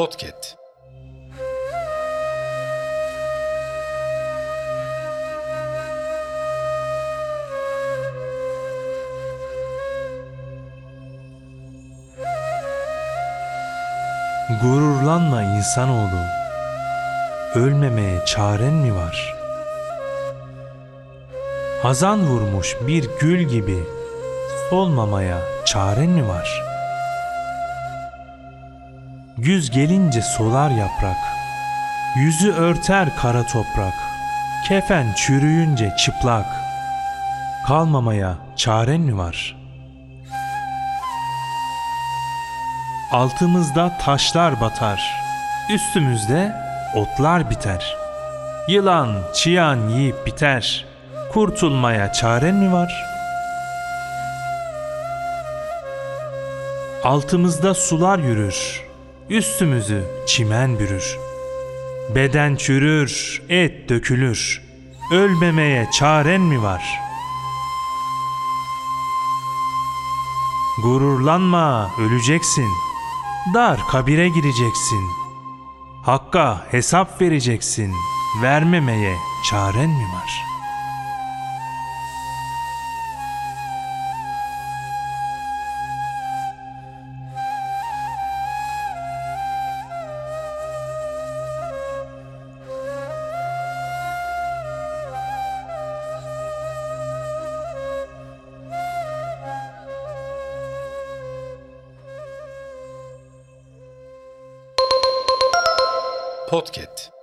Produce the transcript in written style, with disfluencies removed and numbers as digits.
Podcast. Gururlanma insanoğlu, ölmemeye çaren mi var? Hazan vurmuş bir gül gibi solmamaya çaren mi var? Güz gelince solar yaprak, yüzü örter kara toprak, kefen çürüyünce çıplak, kalmamaya çaren mi var? Altımızda taşlar batar, üstümüzde otlar biter. Yılan, çıyan yiyip biter, kurtulmaya çaren mi var? Altımızda sular yürür, üstümüzü çimen bürür. Beden çürür, et dökülür, ölmemeye çaren mi var? Gururlanma, öleceksin. Dar kabire gireceksin, Hakk'a hesap vereceksin, vermemeye çaren mi var? Podcast.